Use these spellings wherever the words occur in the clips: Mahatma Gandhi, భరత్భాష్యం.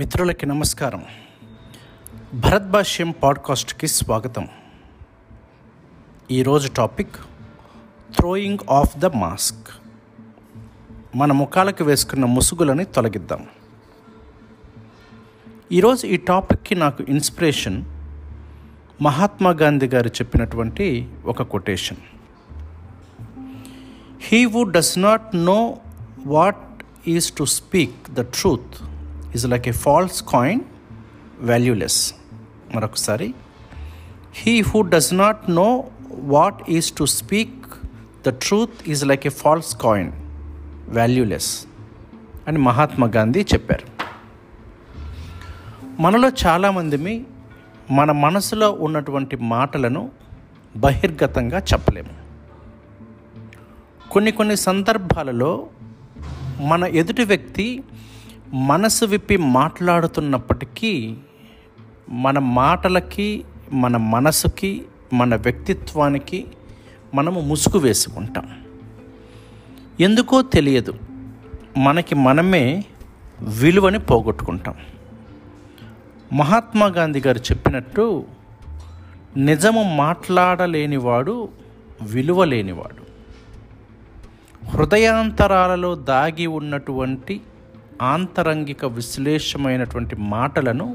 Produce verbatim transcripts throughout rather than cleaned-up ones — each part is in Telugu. మిత్రులకి నమస్కారం. భరత్భాష్యం పాడ్కాస్ట్కి స్వాగతం. ఈరోజు topic throwing off the mask. మన ముఖాలకు వేసుకున్న ముసుగులని తొలగిద్దాం. ఈరోజు ఈ టాపిక్కి నాకు ఇన్స్పిరేషన్ మహాత్మా గాంధీ గారు చెప్పినటువంటి ఒక quotation. He who does not know what is to speak the truth is like a false coin, valueless. మరొకసారి, he who does not know what is to speak the truth is like a false coin, valueless అని మహాత్మా గాంధీ చెప్పారు. మనలో చాలామంది మన మనసులో ఉన్నటువంటి మాటలను బహిర్గతంగా చెప్పలేము. కొన్ని కొన్ని సందర్భాలలో మన ఎదుటి వ్యక్తి మనసు విప్పి మాట్లాడుతున్నప్పటికీ మన మాటలకి, మన మనసుకి, మన వ్యక్తిత్వానికి మనము ముసుగు వేసుకుంటాం. ఎందుకో తెలియదు, మనకి మనమే విలువని పోగొట్టుకుంటాం. మహాత్మా గాంధీ గారు చెప్పినట్టు నిజము మాట్లాడలేనివాడు విలువలేనివాడు. హృదయాంతరాలలో దాగి ఉన్నటువంటి ఆంతరంగిక విశ్లేషమైనటువంటి మాటలను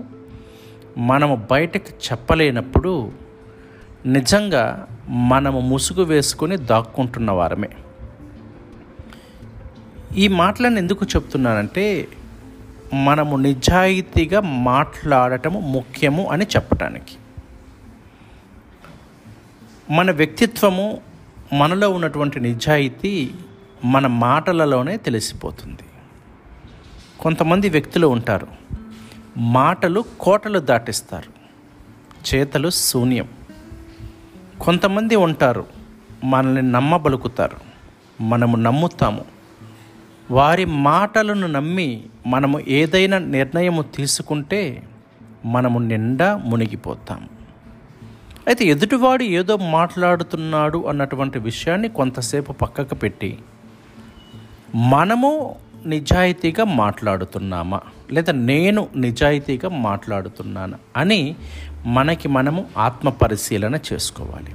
మనము బయటకు చెప్పలేనప్పుడు నిజంగా మనము ముసుగు వేసుకొని దాక్కుంటున్న వారమే. ఈ మాటలను ఎందుకు చెప్తున్నానంటే, మనము నిజాయితీగా మాట్లాడటము ముఖ్యము అని చెప్పటానికి. మన వ్యక్తిత్వము, మనలో ఉన్నటువంటి నిజాయితీ మన మాటలలోనే తెలిసిపోతుంది. కొంతమంది వ్యక్తులు ఉంటారు, మాటలు కోటలు దాటిస్తారు, చేతలు శూన్యం. కొంతమంది ఉంటారు, మనల్ని నమ్మబలుకుతారు, మనము నమ్ముతాము. వారి మాటలను నమ్మి మనము ఏదైనా నిర్ణయము తీసుకుంటే మనము నిండా మునిగిపోతాము. అయితే ఎదుటివాడు ఏదో మాట్లాడుతున్నాడు అన్నటువంటి విషయాన్ని కొంతసేపు పక్కకు పెట్టి మనము నిజాయితీగా మాట్లాడుతున్నామా లేదా నేను నిజాయితీగా మాట్లాడుతున్నానా అని మనకి మనము ఆత్మ పరిశీలన చేసుకోవాలి.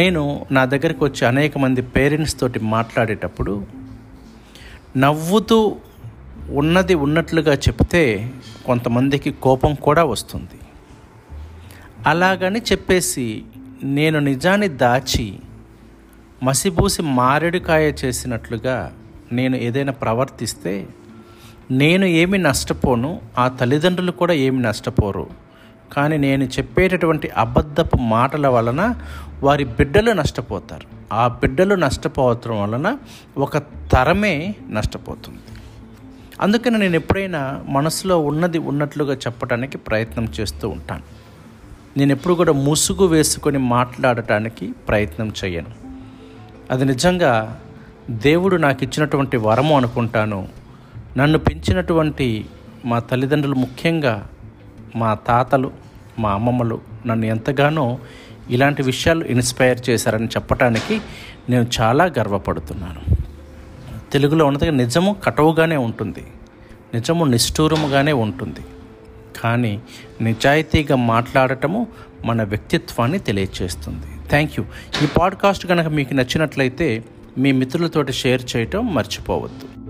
నేను నా దగ్గరికి వచ్చి అనేక మంది పేరెంట్స్ తోటి మాట్లాడేటప్పుడు నవ్వుతూ ఉన్నది ఉన్నట్లుగా చెప్తే కొంతమందికి కోపం కూడా వస్తుంది. అలాగని చెప్పేసి నేను నిజాన్ని దాచి మసిబూసి మారేడుకాయ చేసినట్లుగా నేను ఏదైనా ప్రవర్తిస్తే నేను ఏమి నష్టపోను, ఆ తల్లిదండ్రులు కూడా ఏమి నష్టపోరు. కానీ నేను చెప్పేటటువంటి అబద్ధపు మాటల వలన వారి బిడ్డలు నష్టపోతారు. ఆ బిడ్డలు నష్టపోవటం వలన ఒక తరమే నష్టపోతుంది. అందుకని నేను ఎప్పుడైనా మనసులో ఉన్నది ఉన్నట్లుగా చెప్పడానికి ప్రయత్నం చేస్తూ ఉంటాను. నేను ఎప్పుడు కూడా ముసుగు వేసుకొని మాట్లాడటానికి ప్రయత్నం చేయను. అది నిజంగా దేవుడు నాకు ఇచ్చినటువంటి వరము అనుకుంటాను. నన్ను పెంచినటువంటి మా తల్లిదండ్రులు, ముఖ్యంగా మా తాతలు, మా అమ్మమ్మలు నన్ను ఎంతగానో ఇలాంటి విషయాలు ఇన్స్పైర్ చేశారని చెప్పడానికి నేను చాలా గర్వపడుతున్నాను. తెలుగులో ఉన్నది నిజము కటువుగానే ఉంటుంది, నిజము నిష్ఠూరముగానే ఉంటుంది. కానీ నిజాయితీగా మాట్లాడటము మన వ్యక్తిత్వాన్ని తెలియచేస్తుంది. Thank you. ఈ పాడ్కాస్ట్ కనుక మీకు నచ్చినట్లయితే మీ మిత్రులతోటి షేర్ చేయటం మర్చిపోవద్దు.